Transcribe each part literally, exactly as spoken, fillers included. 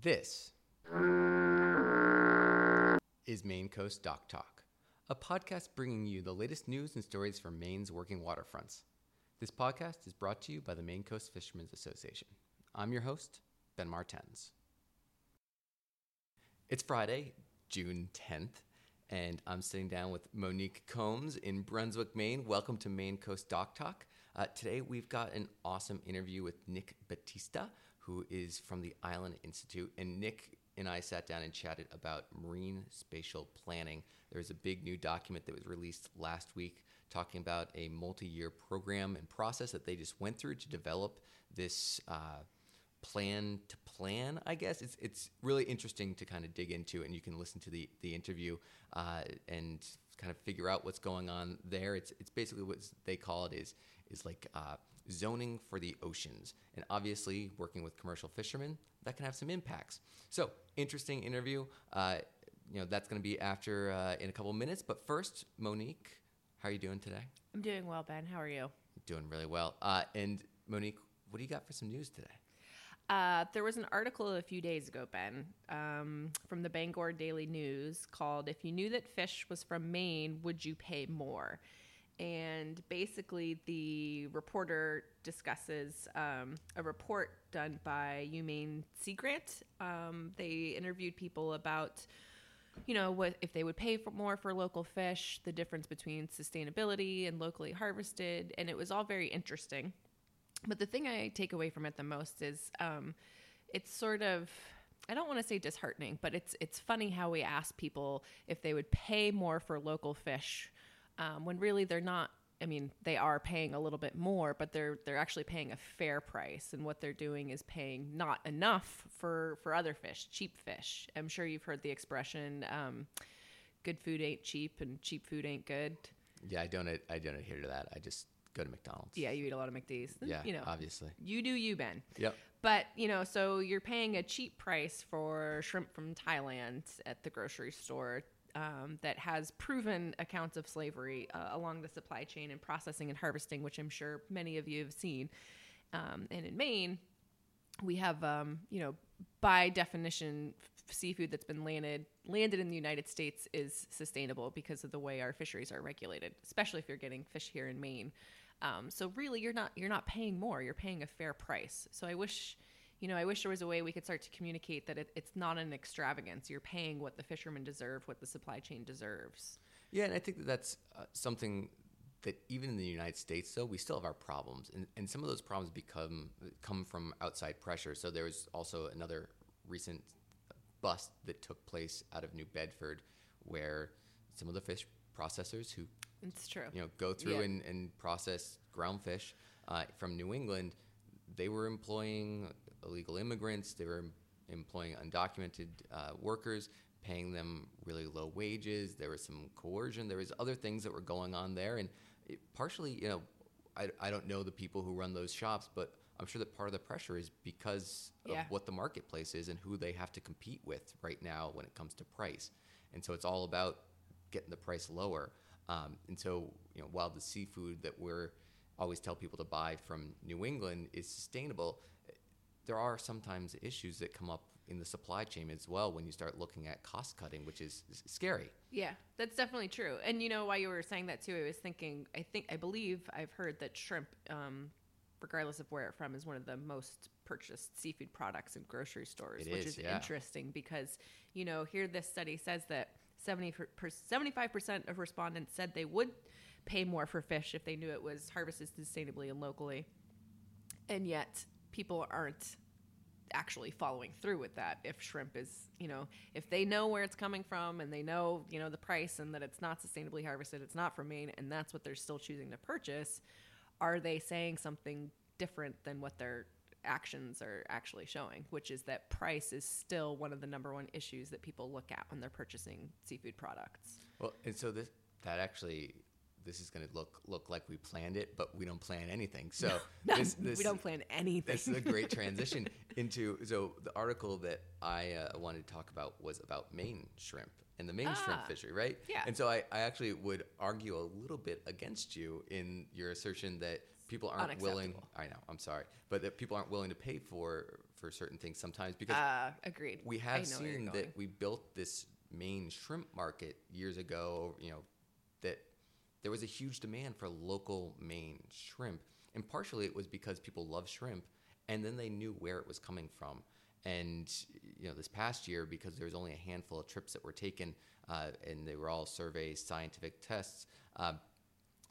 This is Maine Coast Dock Talk, a podcast bringing you the latest news and stories from Maine's working waterfronts. This podcast is brought to you by the Maine Coast Fishermen's Association. I'm your host, Ben Martens. It's Friday, June tenth, and I'm sitting down with Monique Combs in Brunswick, Maine. Welcome to Maine Coast Dock Talk. Uh, today, we've got an awesome interview with Nick Batista, who is from the Island Institute. And Nick and I sat down and chatted about marine spatial planning. There was a big new document that was released last week talking about a multi-year program and process that they just went through to develop this uh, plan to plan, I guess. It's it's really interesting to kind of dig into, and you can listen to the, the interview uh, and kind of figure out what's going on there. It's it's basically what they call it is, is like... Uh, zoning for the oceans. And obviously, working with commercial fishermen, that can have some impacts. So, interesting interview. Uh, you know, that's going to be after uh, in a couple minutes. But first, Monique, how are you doing today? I'm doing well, Ben. How are you? Doing really well. Uh, and Monique, what do you got for some news today? Uh, there was an article a few days ago, Ben, um, from the Bangor Daily News called, "If You Knew That Fish Was From Maine, Would You Pay More?" And basically, the reporter discusses um, a report done by UMaine Sea Grant. Um, they interviewed people about, you know, what if they would pay for more for local fish, the difference between sustainability and locally harvested, and it was all very interesting. But the thing I take away from it the most is um, it's sort of, I don't want to say disheartening, but it's it's funny how we ask people if they would pay more for local fish. Um, when really they're not. I mean, they are paying a little bit more, but they're they're actually paying a fair price. And what they're doing is paying not enough for, for other fish, cheap fish. I'm sure you've heard the expression, um, "Good food ain't cheap, and cheap food ain't good." Yeah, I don't I don't adhere to that. I just go to McDonald's. Yeah, you eat a lot of McD's. Yeah, you know, obviously. You do you, Ben. Yep. But you know, so you're paying a cheap price for shrimp from Thailand at the grocery store. Um, that has proven accounts of slavery uh, along the supply chain and processing and harvesting, which I'm sure many of you have seen. Um, and in Maine, we have, um, you know, by definition, f- seafood that's been landed landed in the United States is sustainable because of the way our fisheries are regulated, especially if you're getting fish here in Maine. Um, so really, you're not you're not paying more; you're paying a fair price. So I wish. You know, I wish there was a way we could start to communicate that it, it's not an extravagance. You're paying what the fishermen deserve, what the supply chain deserves. Yeah, and I think that that's uh, something that even in the United States, though, we still have our problems. And, and some of those problems become come from outside pressure. So there was also another recent bust that took place out of New Bedford where some of the fish processors who it's true. You know, go through yeah. and, and process ground fish uh, from New England, they were employing illegal immigrants, they were employing undocumented uh, workers, paying them really low wages. There was some coercion. There was other things that were going on there. And it partially, you know, I, I don't know the people who run those shops, but I'm sure that part of the pressure is because yeah. of what the marketplace is and who they have to compete with right now when it comes to price. And so it's all about getting the price lower. Um, and so, you know, while the seafood that we're always tell people to buy from New England is sustainable, there are sometimes issues that come up in the supply chain as well when you start looking at cost cutting, which is scary. Yeah, that's definitely true. And you know, while you were saying that too, I was thinking, I think, I believe I've heard that shrimp, um, regardless of where it's from, is one of the most purchased seafood products in grocery stores, it which is, is yeah. interesting because, you know, here this study says that seventy-five percent of respondents said they would pay more for fish if they knew it was harvested sustainably and locally. And yet, people aren't actually following through with that. If shrimp is, you know, if they know where it's coming from and they know, you know, the price and that it's not sustainably harvested, it's not from Maine, and that's what they're still choosing to purchase, are they saying something different than what their actions are actually showing, which is that price is still one of the number one issues that people look at when they're purchasing seafood products. Well, and so this, that actually... this is going to look look like we planned it, but we don't plan anything. So no, this, this, we don't plan anything. This is a great transition into, so the article that I uh, wanted to talk about was about Maine shrimp and the Maine ah, shrimp fishery, right? Yeah. And so I, I actually would argue a little bit against you in your assertion that people aren't willing. I know. I'm sorry, but that people aren't willing to pay for for certain things sometimes because uh, agreed. We have seen that we built this Maine shrimp market years ago. You know that there was a huge demand for local Maine shrimp, and partially it was because people love shrimp, and then they knew where it was coming from. And you know, this past year, because there was only a handful of trips that were taken, uh, and they were all surveys, scientific tests. Uh,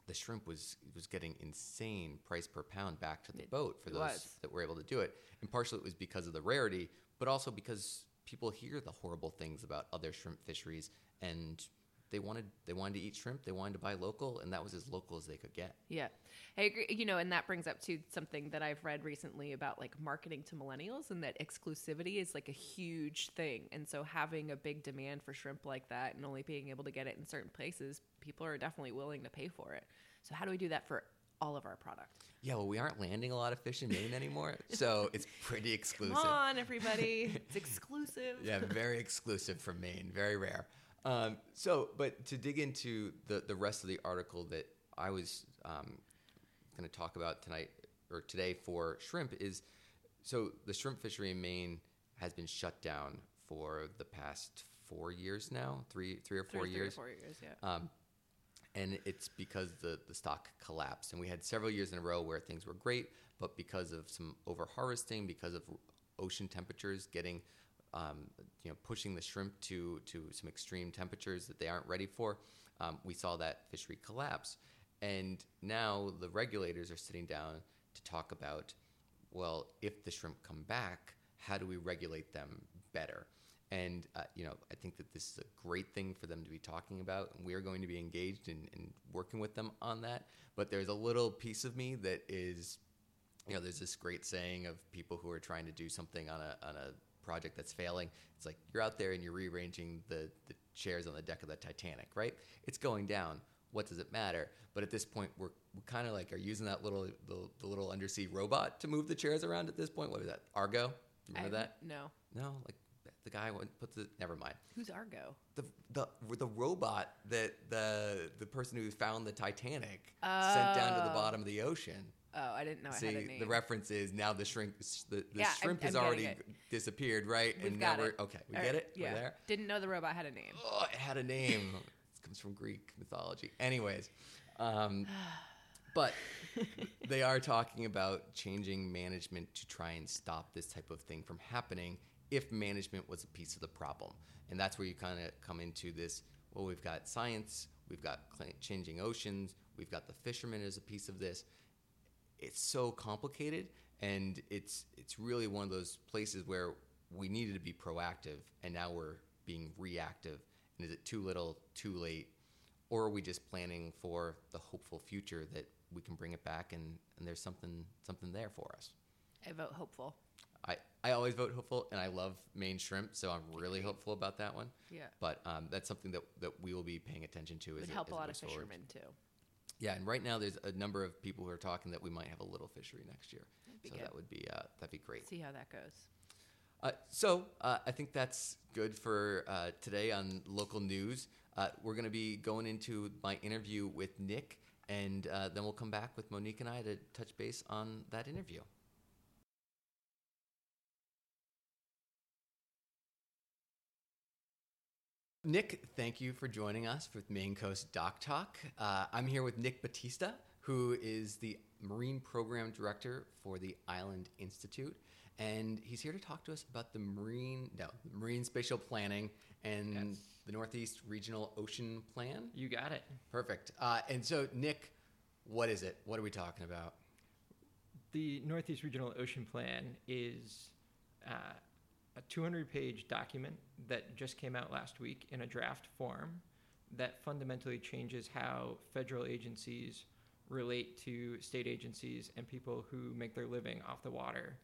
the shrimp was was getting insane price per pound back to the it boat for those was. that were able to do it. And partially it was because of the rarity, but also because people hear the horrible things about other shrimp fisheries, and they wanted they wanted to eat shrimp, they wanted to buy local, and that was as local as they could get. Yeah, I agree. You know, and that brings up too something that I've read recently about like marketing to millennials, and that exclusivity is like a huge thing. And so having a big demand for shrimp like that, and only being able to get it in certain places, people are definitely willing to pay for it. So how do we do that for all of our product? Yeah, well, we aren't landing a lot of fish in Maine anymore, so it's pretty exclusive. Come on, everybody, it's exclusive. Yeah, very exclusive from Maine, very rare. Um, so, but to dig into the, the rest of the article that I was um, going to talk about tonight or today for shrimp is, so the shrimp fishery in Maine has been shut down for the past four years now, three, three or four three, years. Three or four years, yeah. Um, and it's because the, the stock collapsed, and we had several years in a row where things were great, but because of some over-harvesting, because of ocean temperatures getting Um, you know, pushing the shrimp to to some extreme temperatures that they aren't ready for, um, we saw that fishery collapse. And now the regulators are sitting down to talk about, well, if the shrimp come back, how do we regulate them better? And, uh, you know, I think that this is a great thing for them to be talking about, and we're going to be engaged in, in working with them on that. But there's a little piece of me that is, you know, there's this great saying of people who are trying to do something on a on a project that's failing. It's like you're out there and you're rearranging the, the chairs on the deck of the Titanic, right? It's going down. What does it matter? But at this point, we're, we're kind of like are using that little the, the little undersea robot to move the chairs around at this point. What was that? Argo? Do you remember I, that? No. No? Like the guy put the... Never mind. Who's Argo? The the the robot that the the person who found the Titanic oh. sent down to the bottom of the ocean. Oh, I didn't know See, I had a name. The reference is now the shrink, the, the yeah, shrimp I'm, I'm has already disappeared, right? We've and got now it. We're, okay, we All get right. it? Yeah. We're there? Didn't know the robot had a name. Oh, it had a name. It comes from Greek mythology. Anyways, um, but they are talking about changing management to try and stop this type of thing from happening if management was a piece of the problem. And that's where you kind of come into this, well, we've got science, we've got changing oceans, we've got the fishermen as a piece of this. It's so complicated, and it's it's really one of those places where we needed to be proactive, and now we're being reactive. And is it too little, too late, or are we just planning for the hopeful future that we can bring it back and, and there's something something there for us? I vote hopeful. I, I always vote hopeful, and I love Maine shrimp, so I'm really hopeful about that one. Yeah. But um, that's something that, that we will be paying attention to. It would help a lot of fishermen, too. Yeah, and right now there's a number of people who are talking that we might have a little fishery next year. So good. that would be uh, that'd be great. See how that goes. Uh, so uh, I think that's good for uh, today on local news. Uh, we're going to be going into my interview with Nick, and uh, then we'll come back with Monique and I to touch base on that interview. Nick, thank you for joining us with Maine Coast Doc Talk. Uh, I'm here with Nick Batista, who is the Marine Program Director for the Island Institute, and he's here to talk to us about the Marine no, Marine Spatial Planning and yes. the Northeast Regional Ocean Plan. You got it. Perfect. Uh, and so, Nick, what is it? What are we talking about? The Northeast Regional Ocean Plan is... Uh, a two hundred page document that just came out last week in a draft form that fundamentally changes how federal agencies relate to state agencies and people who make their living off the water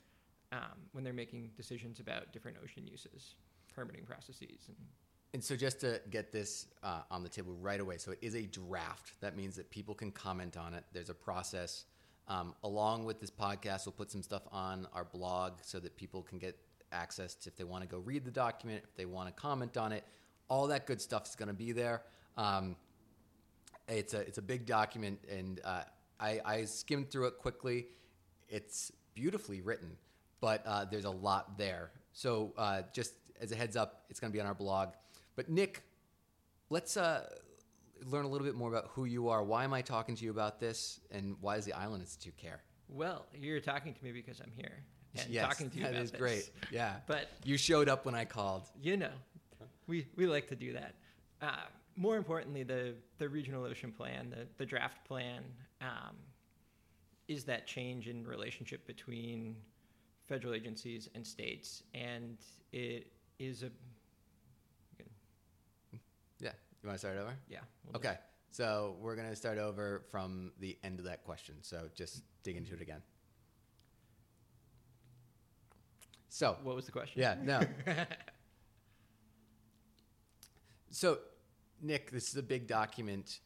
um, when they're making decisions about different ocean uses, permitting processes. And, and so just to get this uh, on the table right away, so it is a draft. That means that people can comment on it. There's a process. Um, along with this podcast, we'll put some stuff on our blog so that people can get access to if they want to go read the document, if they want to comment on it, all that good stuff is going to be there. Um, it's a it's a big document, and uh, I, I skimmed through it quickly. It's beautifully written, but uh, there's a lot there. So uh, just as a heads up, it's going to be on our blog. But Nick, let's uh, learn a little bit more about who you are. Why am I talking to you about this, and why does the Island Institute care? Well, you're talking to me because I'm here and yes, talking to you about this. Yes, that is great. Yeah, but you showed up when I called. You know, we we like to do that. Uh, more importantly, the, the Regional Ocean Plan, the, the draft plan, um, is that change in relationship between federal agencies and states, and it is a... Yeah. You want to start over? Yeah. We'll okay. Just... So we're going to start over from the end of that question, so just dig into it again. So... What was the question? Yeah, no. So, Nick, this is a big document.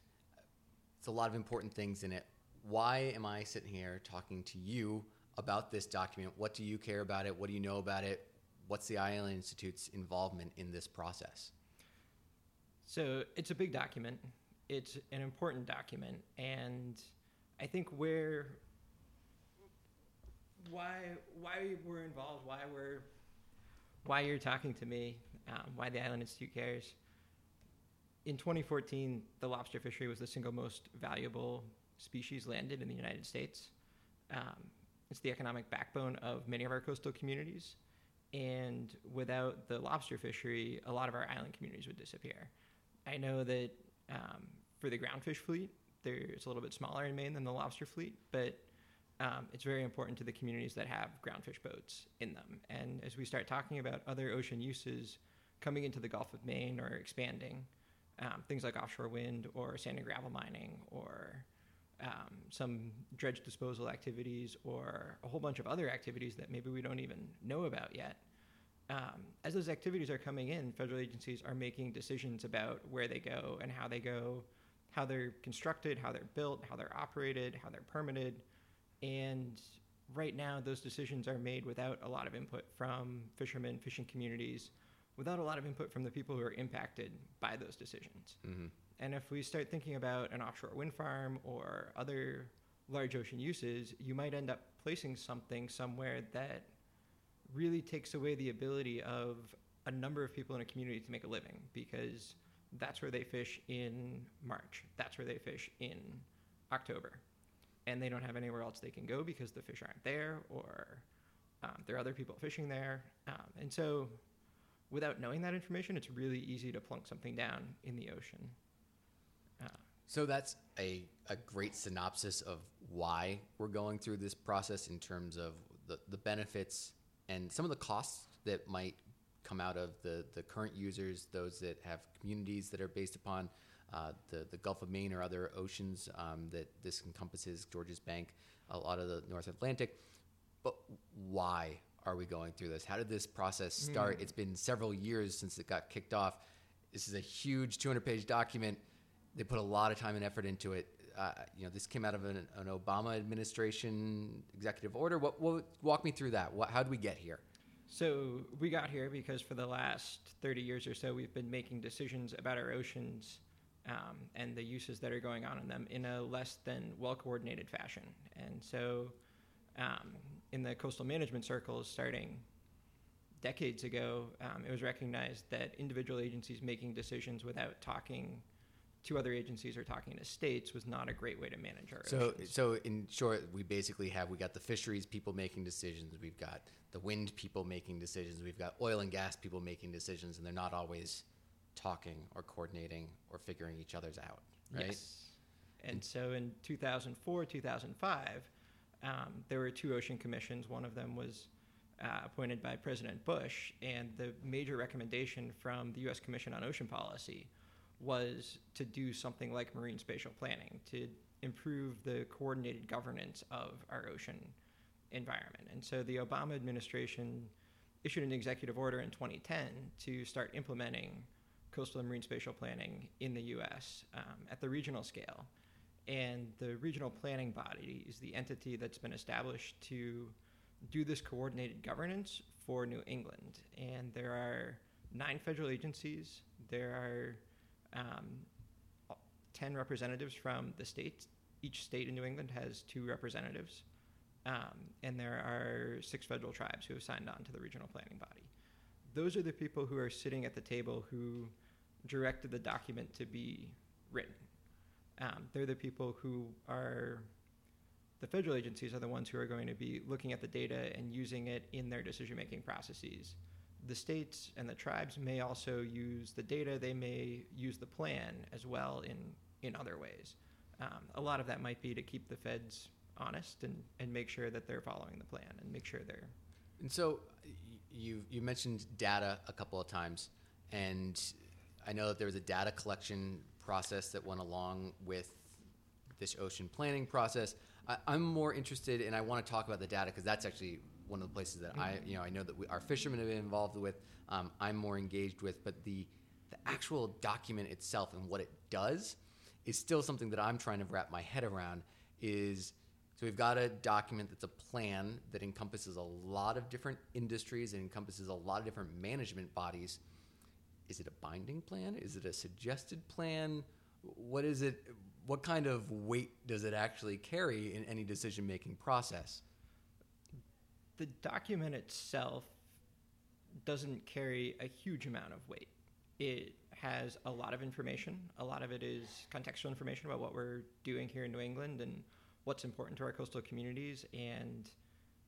It's a lot of important things in it. Why am I sitting here talking to you about this document? What do you care about it? What do you know about it? What's the Island Institute's involvement in this process? So it's a big document. It's an important document. And I think where, why why we're involved, why we're, why you're talking to me, um, why the Island Institute cares. In twenty fourteen, the lobster fishery was the single most valuable species landed in the United States. Um, it's the economic backbone of many of our coastal communities. And without the lobster fishery, a lot of our island communities would disappear. I know that um, for the groundfish fleet, it's a little bit smaller in Maine than the lobster fleet, but um, it's very important to the communities that have groundfish boats in them. And as we start talking about other ocean uses coming into the Gulf of Maine or expanding, Um, things like offshore wind or sand and gravel mining or um, some dredge disposal activities or a whole bunch of other activities that maybe we don't even know about yet. Um, as those activities are coming in, federal agencies are making decisions about where they go and how they go, how they're constructed, how they're built, how they're operated, how they're permitted. And right now, those decisions are made without a lot of input from fishermen, fishing communities, without a lot of input from the people who are impacted by those decisions. Mm-hmm. And if we start thinking about an offshore wind farm or other large ocean uses, you might end up placing something somewhere that really takes away the ability of a number of people in a community to make a living, because that's where they fish in March. That's where they fish in October. And they don't have anywhere else they can go because the fish aren't there, or um, there are other people fishing there. Um, and so... without knowing that information, it's really easy to plunk something down in the ocean. Uh, so that's a, a great synopsis of why we're going through this process in terms of the, the benefits and some of the costs that might come out of the, the current users, those that have communities that are based upon uh, the, the Gulf of Maine or other oceans um, that this encompasses, Georges Bank, a lot of the North Atlantic. But why are we going through this? How did this process start? Mm. It's been several years since it got kicked off. This is a huge two hundred page document. They put a lot of time and effort into it. Uh, you know, this came out of an, an Obama administration executive order. What, what walk me through that? What, how did we get here? So we got here because for the last thirty years or so, we've been making decisions about our oceans um, and the uses that are going on in them in a less than well-coordinated fashion. And so um, in the coastal management circles, starting decades ago, um, it was recognized that individual agencies making decisions without talking to other agencies or talking to states was not a great way to manage our so, oceans. So in short, we basically have, we got the fisheries people making decisions, we've got the wind people making decisions, we've got oil and gas people making decisions, and they're not always talking or coordinating or figuring each other's out, right? Yes. And, and so in two thousand four, two thousand five, Um, there were two ocean commissions. One of them was uh, appointed by President Bush, and the major recommendation from the U S Commission on Ocean Policy was to do something like marine spatial planning to improve the coordinated governance of our ocean environment. And so the Obama administration issued an executive order in twenty ten to start implementing coastal and marine spatial planning in the U S um, at the regional scale. And the regional planning body is the entity that's been established to do this coordinated governance for New England. And there are nine federal agencies. There are um, ten representatives from the states each state in New England has two representatives, um, and there are six federal tribes who have signed on to the regional planning body. Those are the people who are sitting at the table who directed the document to be written. Um, they're the people who are, the federal agencies are the ones who are going to be looking at the data and using it in their decision-making processes. The states and the tribes may also use the data, they may use the plan as well in, in other ways. Um, a lot of that might be to keep the feds honest and, and make sure that they're following the plan and make sure they're. And so you you mentioned data a couple of times, and I know that there was a data collection process that went along with this ocean planning process. I, I'm more interested, and I want to talk about the data because that's actually one of the places that I, you know, I know that we, our fishermen have been involved with. Um, I'm more engaged with, but the the actual document itself and what it does is still something that I'm trying to wrap my head around. Is so we've got a document that's a plan that encompasses a lot of different industries and encompasses a lot of different management bodies. Is it a binding plan? Is it a suggested plan? What is it? What kind of weight does it actually carry in any decision-making process? The document itself doesn't carry a huge amount of weight. It has a lot of information. A lot of it is contextual information about what we're doing here in New England and what's important to our coastal communities and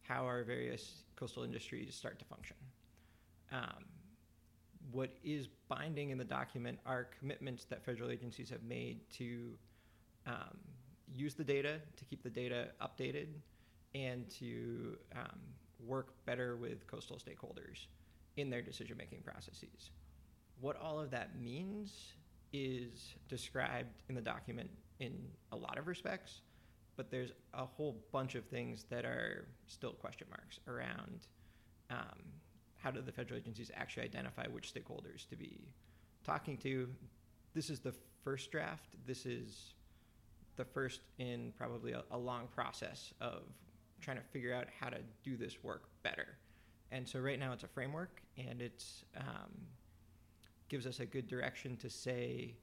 how our various coastal industries start to function. Um, what is binding in the document are commitments that federal agencies have made to um, use the data, to keep the data updated, and to um, work better with coastal stakeholders in their decision-making processes. What all of that means is described in the document in a lot of respects, but there's a whole bunch of things that are still question marks around um, how do the federal agencies actually identify which stakeholders to be talking to. This is the first draft. This is the first in probably a, a long process of trying to figure out how to do this work better. And so right now it's a framework, and it's... Um, gives us a good direction to say,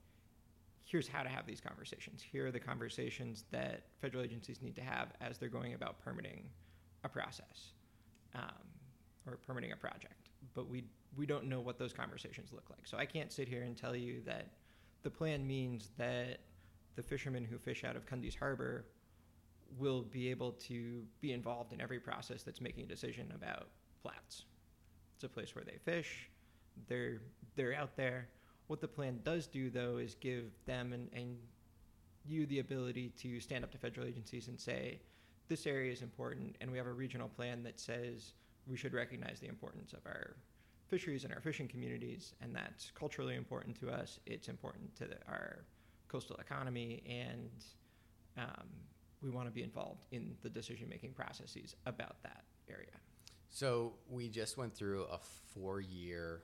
here's how to have these conversations. Here are the conversations that federal agencies need to have as they're going about permitting a process um, or permitting a project. But we we don't know what those conversations look like. So I can't sit here and tell you that the plan means that the fishermen who fish out of Cundy's Harbor will be able to be involved in every process that's making a decision about plats. It's a place where they fish. They're they're out there. What the plan does do, though, is give them and, and you the ability to stand up to federal agencies and say, this area is important, and we have a regional plan that says we should recognize the importance of our fisheries and our fishing communities, and that's culturally important to us. It's important to the, our coastal economy, and um, we want to be involved in the decision-making processes about that area. So we just went through a four-year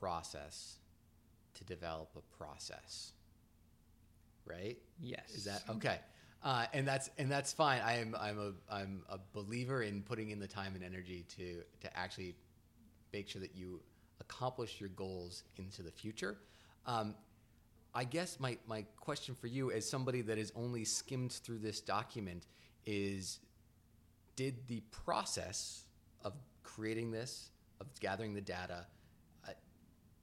process to develop a process, right? Yes. Is that okay? Uh, and that's and that's fine. I am I'm a I'm a believer in putting in the time and energy to to actually make sure that you accomplish your goals into the future. Um, I guess my my question for you, as somebody that has only skimmed through this document, is: did the process of creating this, of gathering the data, uh,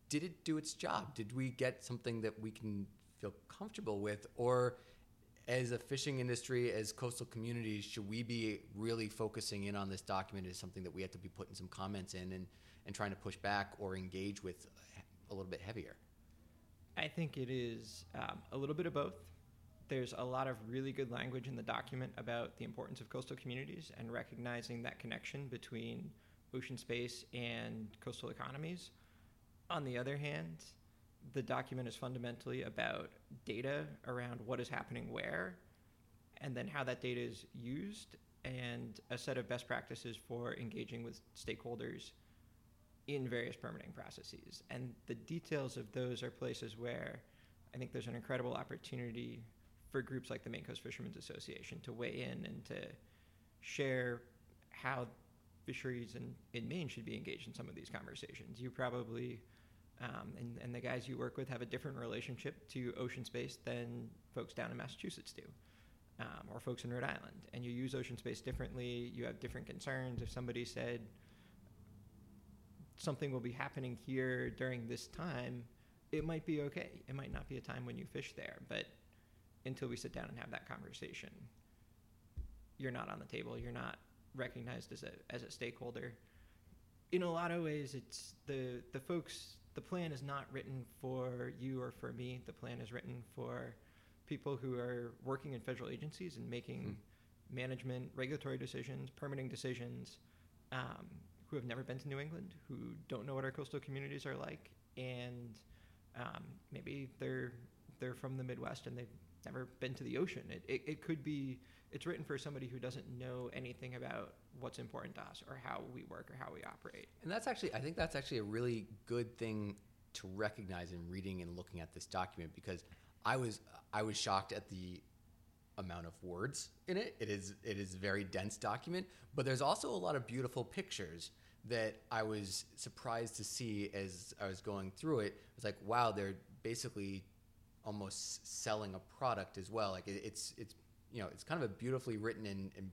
did it do its job? Did we get something that we can feel comfortable with? Or as a fishing industry, as coastal communities, should we be really focusing in on this document as something that we have to be putting some comments in and, and trying to push back or engage with a little bit heavier? I think it is um, a little bit of both. There's a lot of really good language in the document about the importance of coastal communities and recognizing that connection between ocean space and coastal economies. On the other hand, the document is fundamentally about data around what is happening where, and then how that data is used, and a set of best practices for engaging with stakeholders in various permitting processes. And the details of those are places where I think there's an incredible opportunity for groups like the Maine Coast Fishermen's Association to weigh in and to share how fisheries in, in Maine should be engaged in some of these conversations. You probably, um, and, and the guys you work with, have a different relationship to ocean space than folks down in Massachusetts do. um, or folks in Rhode Island, and you use ocean space differently, you have different concerns. If somebody said something will be happening here during this time, it might be okay. It might not be a time when you fish there, but until we sit down and have that conversation, you're not on the table, you're not recognized as a as a stakeholder. In a lot of ways, it's the the folks, the plan is not written for you or for me. The plan is written for people who are working in federal agencies and making mm. management, regulatory decisions, permitting decisions, um, who have never been to New England, who don't know what our coastal communities are like, and um, maybe they're they're from the Midwest and they've never been to the ocean. It, it it could be, it's written for somebody who doesn't know anything about what's important to us or how we work or how we operate. And that's actually, I think that's actually a really good thing to recognize in reading and looking at this document, because I was I was shocked at the amount of words in it. It is it is a very dense document, but there's also a lot of beautiful pictures that I was surprised to see as I was going through it. I was like, wow, they're basically almost selling a product as well. Like it, it's it's you know it's kind of a beautifully written and, and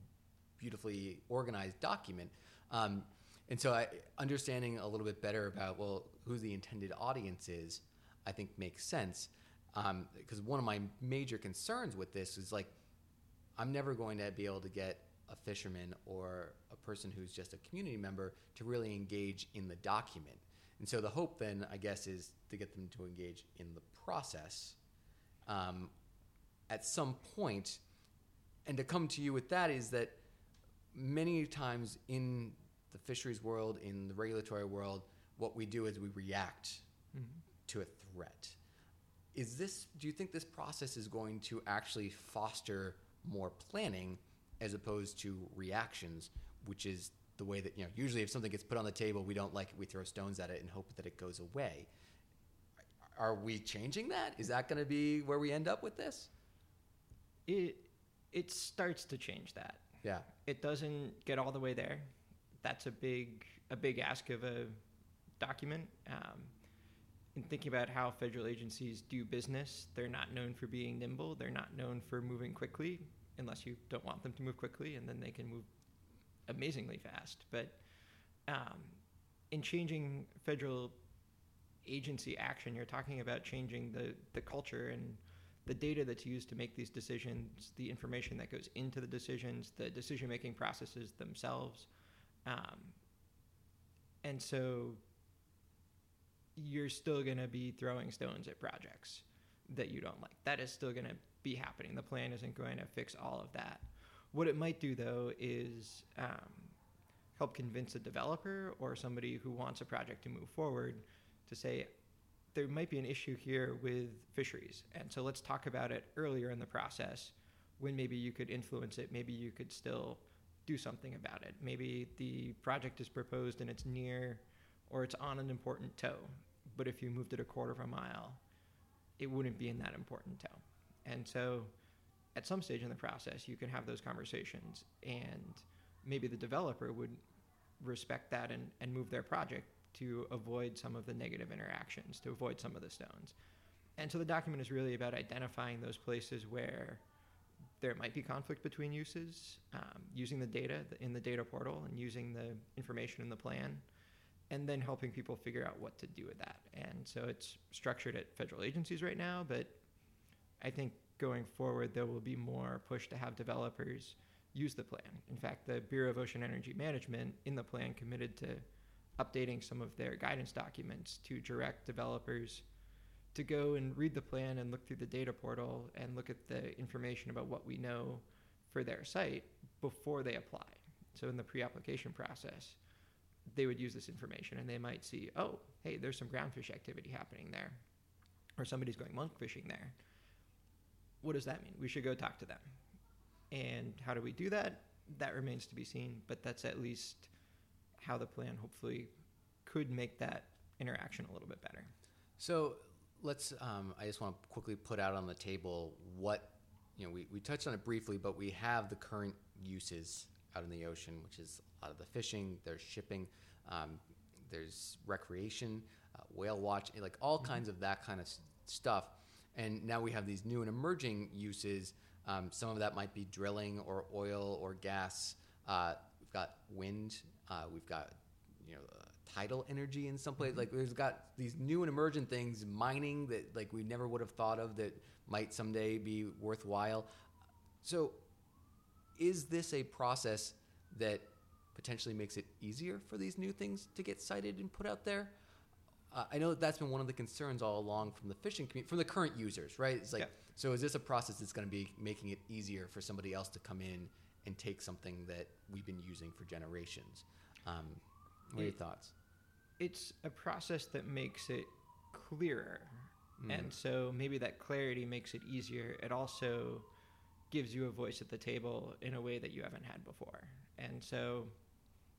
beautifully organized document, um, and so I, understanding a little bit better about well who the intended audience is, I think makes sense. Because um, one of my major concerns with this is like I'm never going to be able to get a fisherman or a person who's just a community member to really engage in the document, and so the hope then I guess is to get them to engage in the process. Um, at some point, and to come to you with that is that many times in the fisheries world, in the regulatory world, what we do is we react mm-hmm. to a threat. Is this, do you think this process is going to actually foster more planning as opposed to reactions, which is the way that, you know, usually if something gets put on the table, we don't like it, we throw stones at it and hope that it goes away. Are we changing that? Is that going to be where we end up with this? It it starts to change that. Yeah. It doesn't get all the way there. That's a big a big ask of a document. Um, in thinking about how federal agencies do business, they're not known for being nimble. They're not known for moving quickly, unless you don't want them to move quickly, and then they can move amazingly fast. But um, in changing federal agency action, you're talking about changing the the culture and the data that's used to make these decisions, the information that goes into the decisions, the decision-making processes themselves. Um, and so you're still going to be throwing stones at projects that you don't like. That is still going to be happening. The plan isn't going to fix all of that. What it might do, though, is um, help convince a developer or somebody who wants a project to move forward to say, there might be an issue here with fisheries, and so let's talk about it earlier in the process when maybe you could influence it, maybe you could still do something about it. Maybe the project is proposed and it's near or it's on an important toe, but if you moved it a quarter of a mile, it wouldn't be in that important toe. And so at some stage in the process, you can have those conversations, and maybe the developer would respect that and, and move their project to avoid some of the negative interactions, to avoid some of the stones. And so the document is really about identifying those places where there might be conflict between uses, um, using the data in the data portal and using the information in the plan, and then helping people figure out what to do with that. And so it's structured at federal agencies right now, but I think going forward there will be more push to have developers use the plan. In fact, the Bureau of Ocean Energy Management in the plan committed to updating some of their guidance documents to direct developers to go and read the plan and look through the data portal and look at the information about what we know for their site before they apply. So in the pre-application process, they would use this information and they might see, oh, hey, there's some groundfish activity happening there, or somebody's going monk fishing there. What does that mean? We should go talk to them. And how do we do that? That remains to be seen, but that's at least how the plan hopefully could make that interaction a little bit better. So let's, um, I just want to quickly put out on the table what, you know, we, we touched on it briefly, but we have the current uses out in the ocean, which is a lot of the fishing, there's shipping, um, there's recreation, uh, whale watch, like all mm-hmm. kinds of that kind of s- stuff. And now we have these new and emerging uses Um, some of that might be drilling or oil or gas. Uh, we've got wind. Uh, we've got you know uh, tidal energy in some place. Mm-hmm. Like there's got these new and emergent things, mining that like we never would have thought of that might someday be worthwhile. So, is this a process that potentially makes it easier for these new things to get cited and put out there? Uh, I know that that's been one of the concerns all along from the fishing community, from the current users, right? It's like, yeah. So is this a process that's going to be making it easier for somebody else to come in and take something that we've been using for generations? Um, what are your it, thoughts? It's a process that makes it clearer. Mm. And so maybe that clarity makes it easier. It also gives you a voice at the table in a way that you haven't had before. And so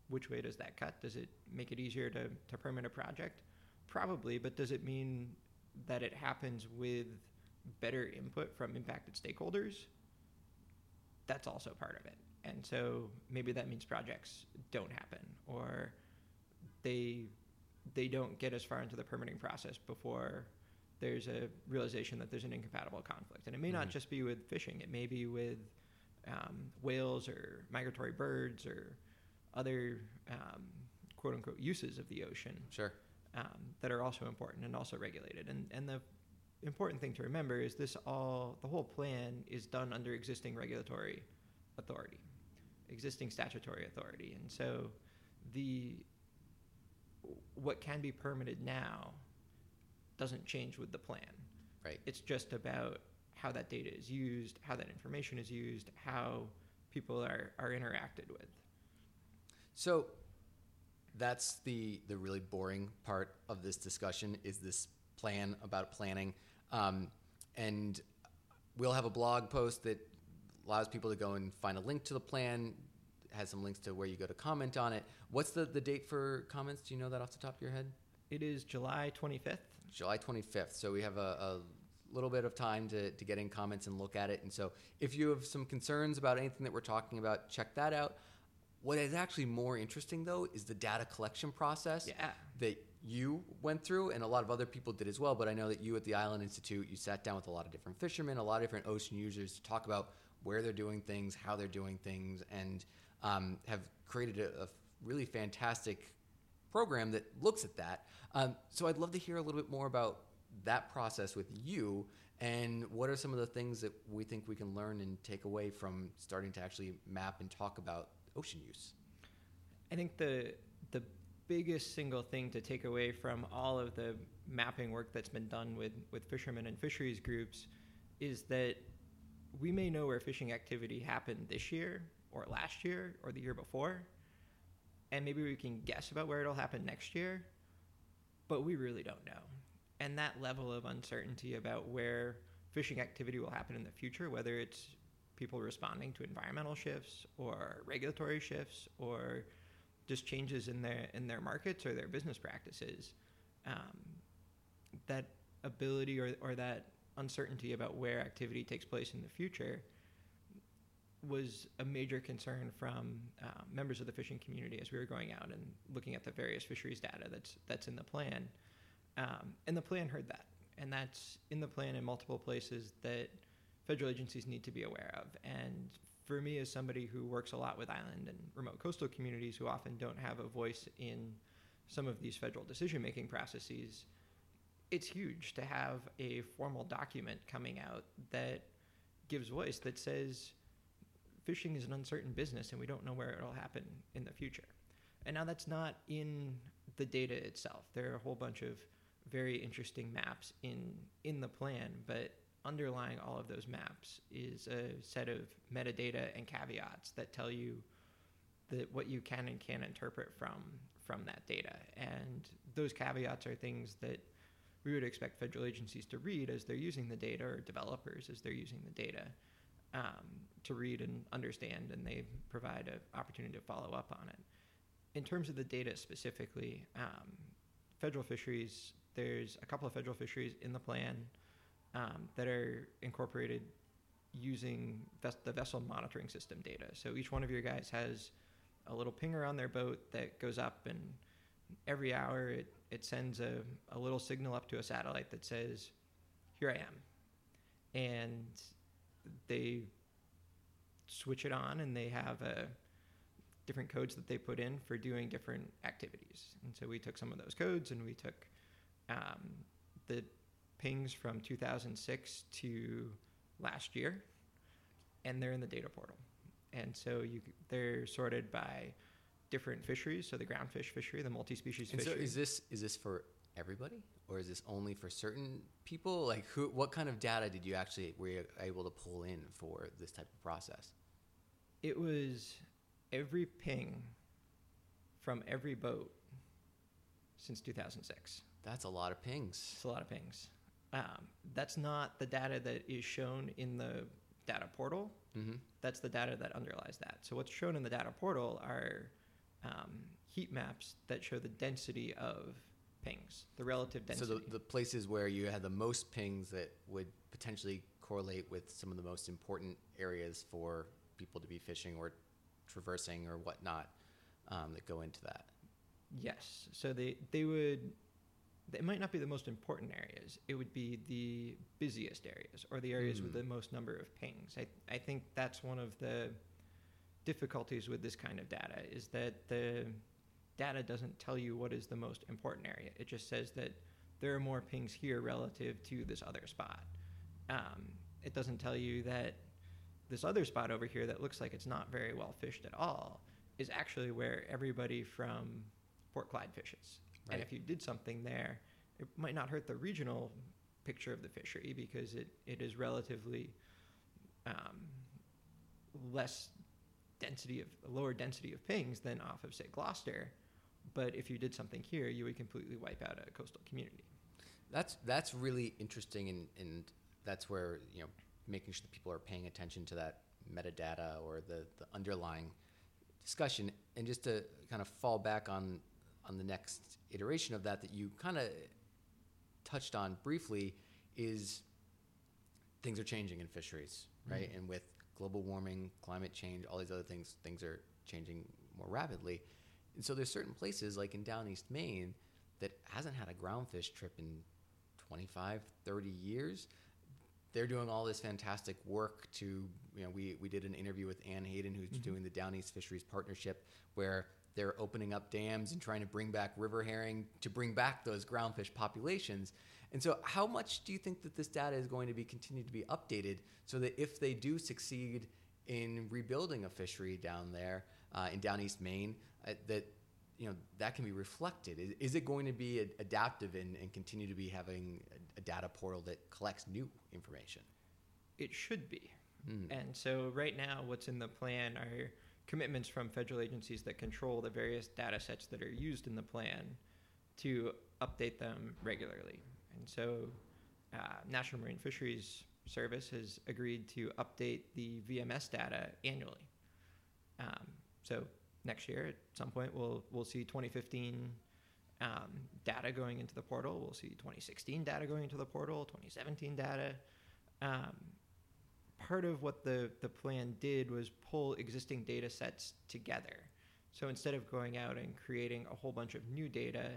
which way does that cut? Does it make it easier to, to permit a project? Probably, but does it mean that it happens with better input from impacted stakeholders? That's also part of it. And so maybe that means projects don't happen, or they they don't get as far into the permitting process before there's a realization that there's an incompatible conflict. And it may mm-hmm. not just be with fishing. It may be with um, whales or migratory birds or other um, quote-unquote uses of the ocean. Sure. Um, that are also important and also regulated. And, and the important thing to remember is this all, the whole plan is done under existing regulatory authority, existing statutory authority. And so the, what can be permitted now doesn't change with the plan. Right. It's just about how that data is used, how that information is used, how people are, are interacted with. So that's the the really boring part of this discussion, is this plan about planning. Um, and we'll have a blog post that allows people to go and find a link to the plan, has some links to where you go to comment on it. What's the, the date for comments? Do you know that off the top of your head? It is July twenty-fifth. July twenty-fifth. So we have a, a little bit of time to, to get in comments and look at it. And so if you have some concerns about anything that we're talking about, check that out. What is actually more interesting, though, is the data collection process yeah. that you went through, and a lot of other people did as well. But I know that you at the Island Institute, you sat down with a lot of different fishermen, a lot of different ocean users to talk about where they're doing things, how they're doing things, and um, have created a, a really fantastic program that looks at that. Um, so I'd love to hear a little bit more about that process with you, and what are some of the things that we think we can learn and take away from starting to actually map and talk about ocean use. I think the the biggest single thing to take away from all of the mapping work that's been done with, with fishermen and fisheries groups is that we may know where fishing activity happened this year or last year or the year before, and maybe we can guess about where it'll happen next year, but we really don't know. And that level of uncertainty about where fishing activity will happen in the future, whether it's people responding to environmental shifts or regulatory shifts or just changes in their in their markets or their business practices, um, that ability or, or that uncertainty about where activity takes place in the future was a major concern from uh, members of the fishing community as we were going out and looking at the various fisheries data that's that's in the plan. Um, and the plan heard that. And that's in the plan in multiple places that federal agencies need to be aware of. And for me, as somebody who works a lot with island and remote coastal communities who often don't have a voice in some of these federal decision-making processes, it's huge to have a formal document coming out that gives voice, that says fishing is an uncertain business and we don't know where it'll happen in the future. And now that's not in the data itself. There are a whole bunch of very interesting maps in in the plan, but underlying all of those maps is a set of metadata and caveats that tell you that what you can and can't interpret from from that data. And those caveats are things that we would expect federal agencies to read as they're using the data, or developers as they're using the data, um, to read and understand, and they provide an opportunity to follow up on it. In terms of the data specifically, um, federal fisheries, there's a couple of federal fisheries in the plan Um, that are incorporated using ves- the vessel monitoring system data. So each one of your guys has a little pinger on their boat that goes up, and every hour it, it sends a, a little signal up to a satellite that says, here I am. And they switch it on, and they have a different codes that they put in for doing different activities. And so we took some of those codes, and we took um, the pings from two thousand six to last year, and they're in the data portal. And so you, they're sorted by different fisheries, so the groundfish fishery, the multi-species and fishery. So is this is this for everybody, or is this only for certain people? Like, who? What kind of data did you actually were you able to pull in for this type of process? It was every ping from every boat since two thousand six. That's a lot of pings. It's a lot of pings. Um, that's not the data that is shown in the data portal. Mm-hmm. That's the data that underlies that. So what's shown in the data portal are um, heat maps that show the density of pings, the relative density. So the, the places where you had the most pings that would potentially correlate with some of the most important areas for people to be fishing or traversing or whatnot um, that go into that. Yes. So they, they would... It might not be the most important areas. It would be the busiest areas or the areas mm. with the most number of pings. I, I think that's one of the difficulties with this kind of data, is that the data doesn't tell you what is the most important area. It just says that there are more pings here relative to this other spot. Um, it doesn't tell you that this other spot over here that looks like it's not very well fished at all is actually where everybody from Port Clyde fishes. Right. And if you did something there, it might not hurt the regional picture of the fishery because it, it is relatively um, less density of lower density of pings than off of, say, Gloucester. But if you did something here, you would completely wipe out a coastal community. That's that's really interesting, and, and that's where, you know, making sure that people are paying attention to that metadata or the, the underlying discussion. And just to kind of fall back on on the next iteration of that that you kind of touched on briefly, is things are changing in fisheries, right? Mm-hmm. And with global warming, climate change, all these other things, things are changing more rapidly. And so there's certain places, like in Down East Maine, that hasn't had a groundfish trip in twenty-five, thirty years. They're doing all this fantastic work to, you know, we, we did an interview with Ann Hayden, who's mm-hmm. doing the Down East Fisheries Partnership, where they're opening up dams and trying to bring back river herring to bring back those groundfish populations. And so how much do you think that this data is going to be continued to be updated so that if they do succeed in rebuilding a fishery down there uh, in Down East Maine, uh, that, you know, that can be reflected? Is, is it going to be ad- adaptive and, and continue to be having a, a data portal that collects new information? It should be. Mm. And so right now what's in the plan are commitments from federal agencies that control the various data sets that are used in the plan to update them regularly. And so uh, National Marine Fisheries Service has agreed to update the V M S data annually. Um, so next year at some point we'll we'll see twenty fifteen um, data going into the portal. We'll see twenty sixteen data going into the portal, twenty seventeen data. Um, Part of what the, the plan did was pull existing data sets together. So instead of going out and creating a whole bunch of new data,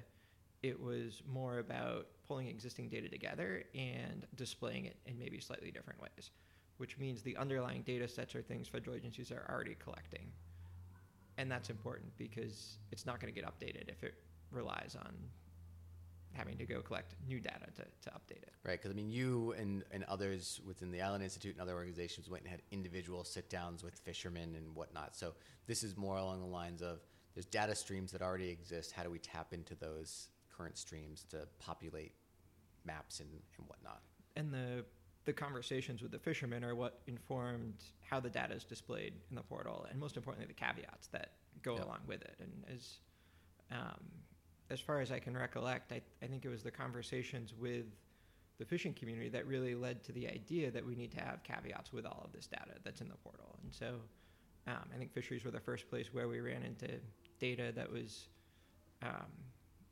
it was more about pulling existing data together and displaying it in maybe slightly different ways, which means the underlying data sets are things federal agencies are already collecting. And that's important because it's not going to get updated if it relies on having to go collect new data to, to update it. Right, because I mean, you and, and others within the Island Institute and other organizations went and had individual sit-downs with fishermen and whatnot. So this is more along the lines of, there's data streams that already exist. How do we tap into those current streams to populate maps and, and whatnot? And the the conversations with the fishermen are what informed how the data is displayed in the portal, and most importantly, the caveats that go yep. along with it. And as um, As far as I can recollect, I, I think it was the conversations with the fishing community that really led to the idea that we need to have caveats with all of this data that's in the portal. And so um, I think fisheries were the first place where we ran into data that was um,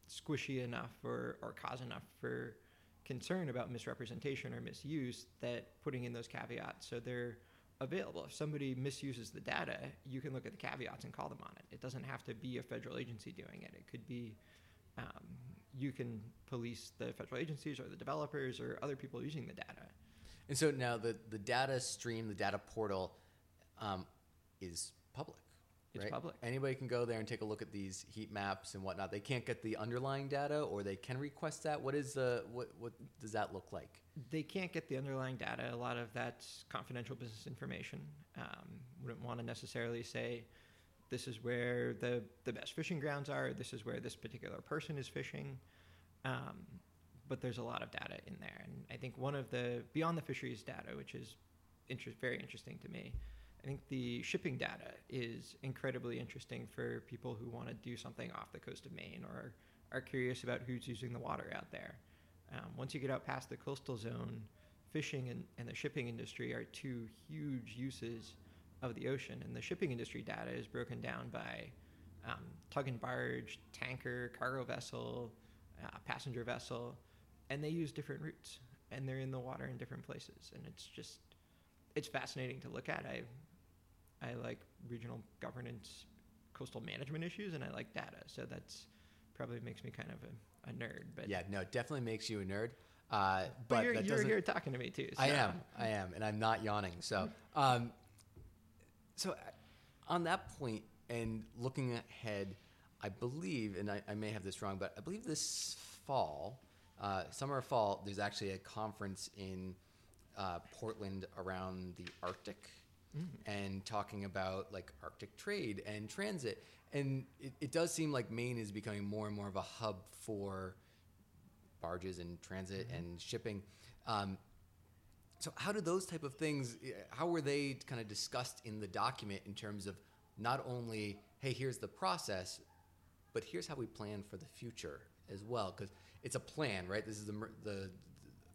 squishy enough or, or cause enough for concern about misrepresentation or misuse, that putting in those caveats so they're available. If somebody misuses the data, you can look at the caveats and call them on it. It doesn't have to be a federal agency doing it. It could be Um, you can police the federal agencies or the developers or other people using the data. And so now the, the data stream, the data portal, um, is public. It's right? public. Anybody can go there and take a look at these heat maps and whatnot. They can't get the underlying data, or they can request that. What is the what? What does that look like? They can't get the underlying data. A lot of that's confidential business information. Um, wouldn't want to necessarily say, this is where the the best fishing grounds are. This is where this particular person is fishing. Um, but there's a lot of data in there, and I think one of the beyond the fisheries data, which is inter- very interesting to me. I think the shipping data is incredibly interesting for people who want to do something off the coast of Maine or are curious about who's using the water out there. Um, once you get out past the coastal zone, fishing and, and the shipping industry are two huge uses of the ocean. And the shipping industry data is broken down by um, tug and barge, tanker, cargo vessel, uh, passenger vessel, and they use different routes. And they're in the water in different places. And it's just, it's fascinating to look at. I I like regional governance, coastal management issues, and I like data. So that's probably makes me kind of a, a nerd. But yeah, no, it definitely makes you a nerd. Uh, but but you're, that you're here talking to me too. So. I am, I am, and I'm not yawning. So, um, so on that point, and looking ahead, I believe, and I, I may have this wrong, but I believe this fall, uh, summer or fall, there's actually a conference in uh, Portland around the Arctic. Mm-hmm. And talking about like Arctic trade and transit. And it, it does seem like Maine is becoming more and more of a hub for barges and transit mm-hmm. and shipping. Um, so how do those type of things, how were they kind of discussed in the document in terms of not only, hey, here's the process, but here's how we plan for the future as well? Because it's a plan, right? This is the, the, the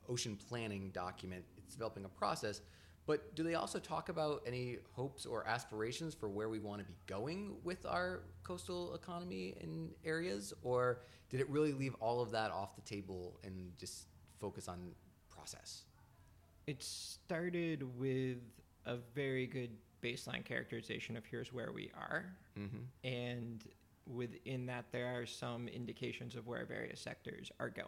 ocean planning document. It's developing a process. But do they also talk about any hopes or aspirations for where we want to be going with our coastal economy and areas? Or did it really leave all of that off the table and just focus on process? It started with a very good baseline characterization of here's where we are. Mm-hmm. And within that, there are some indications of where various sectors are going.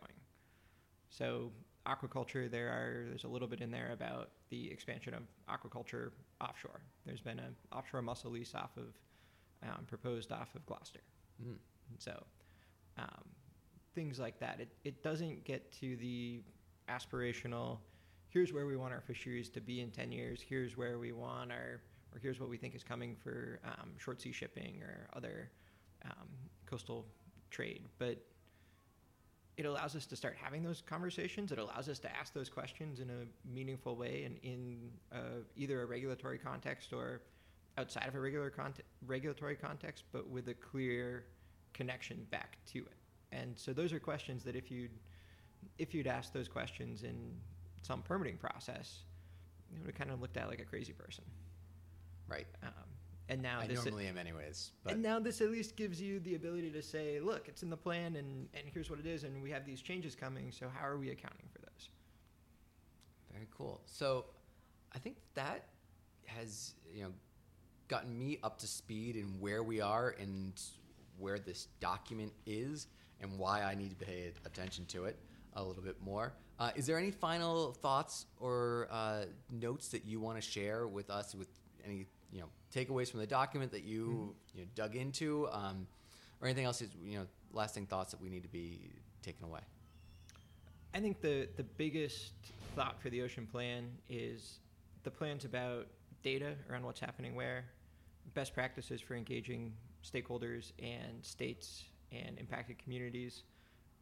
So aquaculture, there are there's a little bit in there about the expansion of aquaculture offshore. There's been an offshore mussel lease off of um, proposed off of Gloucester. Mm. So um, things like that. It it doesn't get to the aspirational, here's where we want our fisheries to be in ten years, here's where we want our, or here's what we think is coming for um, short sea shipping or other um, coastal trade. But it allows us to start having those conversations. It allows us to ask those questions in a meaningful way and in uh, either a regulatory context or outside of a regular con- regulatory context, but with a clear connection back to it. And so those are questions that if you'd, if you'd asked those questions in some permitting process, you would have kind of looked at like a crazy person. Right. Um, And now I this normally it, am anyways. But. And now this at least gives you the ability to say, look, it's in the plan, and, and here's what it is, and we have these changes coming, so how are we accounting for those? Very cool. So I think that has, you know, gotten me up to speed in where we are and where this document is and why I need to pay attention to it a little bit more. Uh, is there any final thoughts or uh, notes that you want to share with us with any, you know, takeaways from the document that you, mm-hmm. you know, dug into, um, or anything else is, you know, lasting thoughts that we need to be taken away? I think the, the biggest thought for the ocean plan is the plan's about data around what's happening where, best practices for engaging stakeholders and states and impacted communities,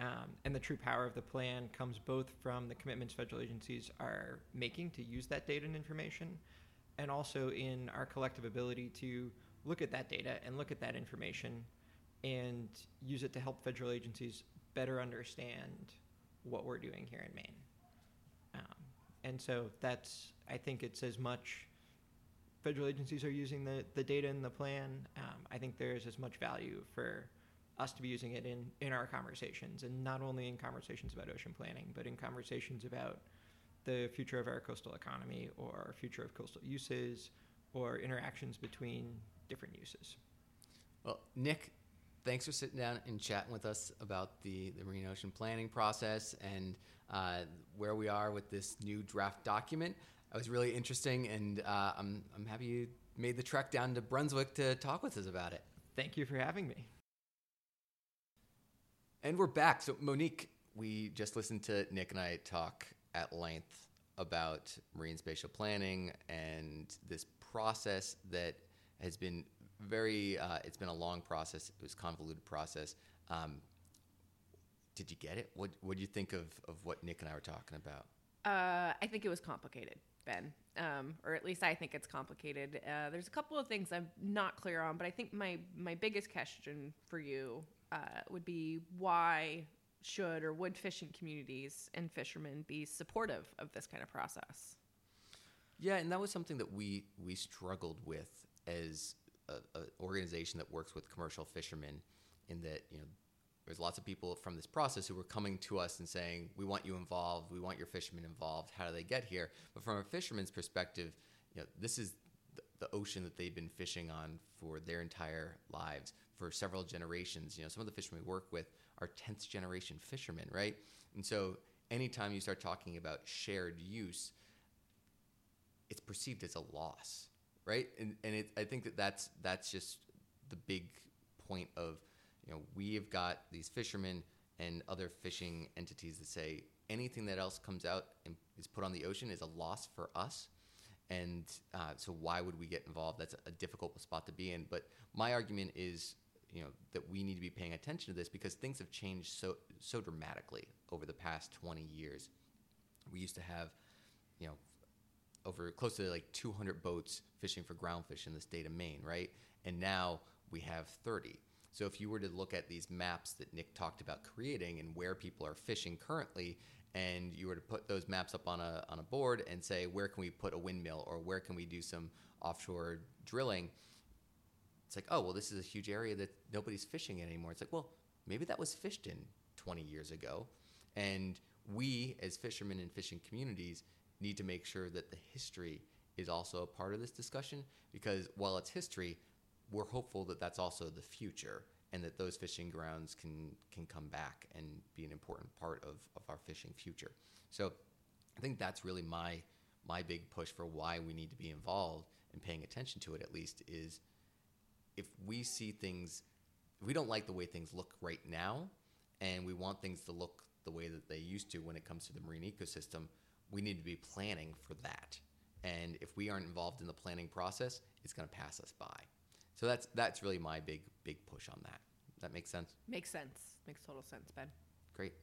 um, and the true power of the plan comes both from the commitments federal agencies are making to use that data and information, and also in our collective ability to look at that data and look at that information and use it to help federal agencies better understand what we're doing here in Maine. Um, and so that's, I think it's as much federal agencies are using the, the data in the plan. Um, I think there's as much value for us to be using it in, in our conversations, and not only in conversations about ocean planning, but in conversations about the future of our coastal economy or future of coastal uses or interactions between different uses. Well, Nick, thanks for sitting down and chatting with us about the, the marine ocean planning process and uh, where we are with this new draft document. It was really interesting, and uh, I'm, I'm happy you made the trek down to Brunswick to talk with us about it. Thank you for having me. And we're back. So, Monique, we just listened to Nick and I talk at length about marine spatial planning and this process that has been very, uh, it's been a long process. It was a convoluted process. Um, did you get it? What What do you think of, of what Nick and I were talking about? Uh, I think it was complicated, Ben, um, or at least I think it's complicated. Uh, there's a couple of things I'm not clear on, but I think my, my biggest question for you uh, would be why should or would fishing communities and fishermen be supportive of this kind of process? Yeah, and that was something that we we struggled with as an organization that works with commercial fishermen, in that, you know, there's lots of people from this process who were coming to us and saying, we want you involved, we want your fishermen involved, how do they get here? But from a fisherman's perspective, you know, this is the, the ocean that they've been fishing on for their entire lives, for several generations. You know, some of the fishermen we work with are tenth generation fishermen, right? And so anytime you start talking about shared use, it's perceived as a loss, right? And and it, I think that that's that's just the big point of, you know, we have got these fishermen and other fishing entities that say anything that else comes out and is put on the ocean is a loss for us, and uh, so why would we get involved? That's a difficult spot to be in. But my argument is, you know, that we need to be paying attention to this because things have changed so so dramatically over the past twenty years. We used to have, you know, over close to like two hundred boats fishing for groundfish in the state of Maine, right? And now we have thirty. So if you were to look at these maps that Nick talked about creating and where people are fishing currently, and you were to put those maps up on a on a board and say, where can we put a windmill or where can we do some offshore drilling? It's like, oh, well, this is a huge area that nobody's fishing in anymore. It's like, well, maybe that was fished in twenty years ago. And we, as fishermen and fishing communities, need to make sure that the history is also a part of this discussion, because while it's history, we're hopeful that that's also the future and that those fishing grounds can can come back and be an important part of, of our fishing future. So I think that's really my my big push for why we need to be involved and paying attention to it, at least, is if we see things, if we don't like the way things look right now and we want things to look the way that they used to when it comes to the marine ecosystem, we need to be planning for that. And if we aren't involved in the planning process, it's going to pass us by. So that's that's really my big, big push on that. That makes sense? Makes sense. Makes total sense, Ben. Great.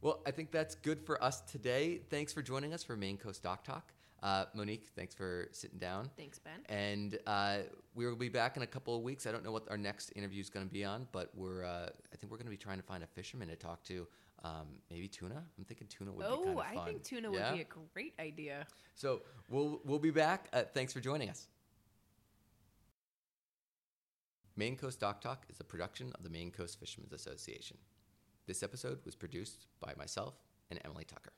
Well, I think that's good for us today. Thanks for joining us for Maine Coast Doc Talk. Uh, Monique, thanks for sitting down. Thanks, Ben. And uh, we will be back in a couple of weeks. I don't know what our next interview is going to be on, but we're uh, I think we're going to be trying to find a fisherman to talk to. Um, maybe tuna. I'm thinking tuna would oh, be kind of fun. Oh, I think tuna yeah? would be a great idea. So we'll we'll be back. Uh, thanks for joining us. Maine Coast Doc Talk is a production of the Maine Coast Fishermen's Association. This episode was produced by myself and Emily Tucker.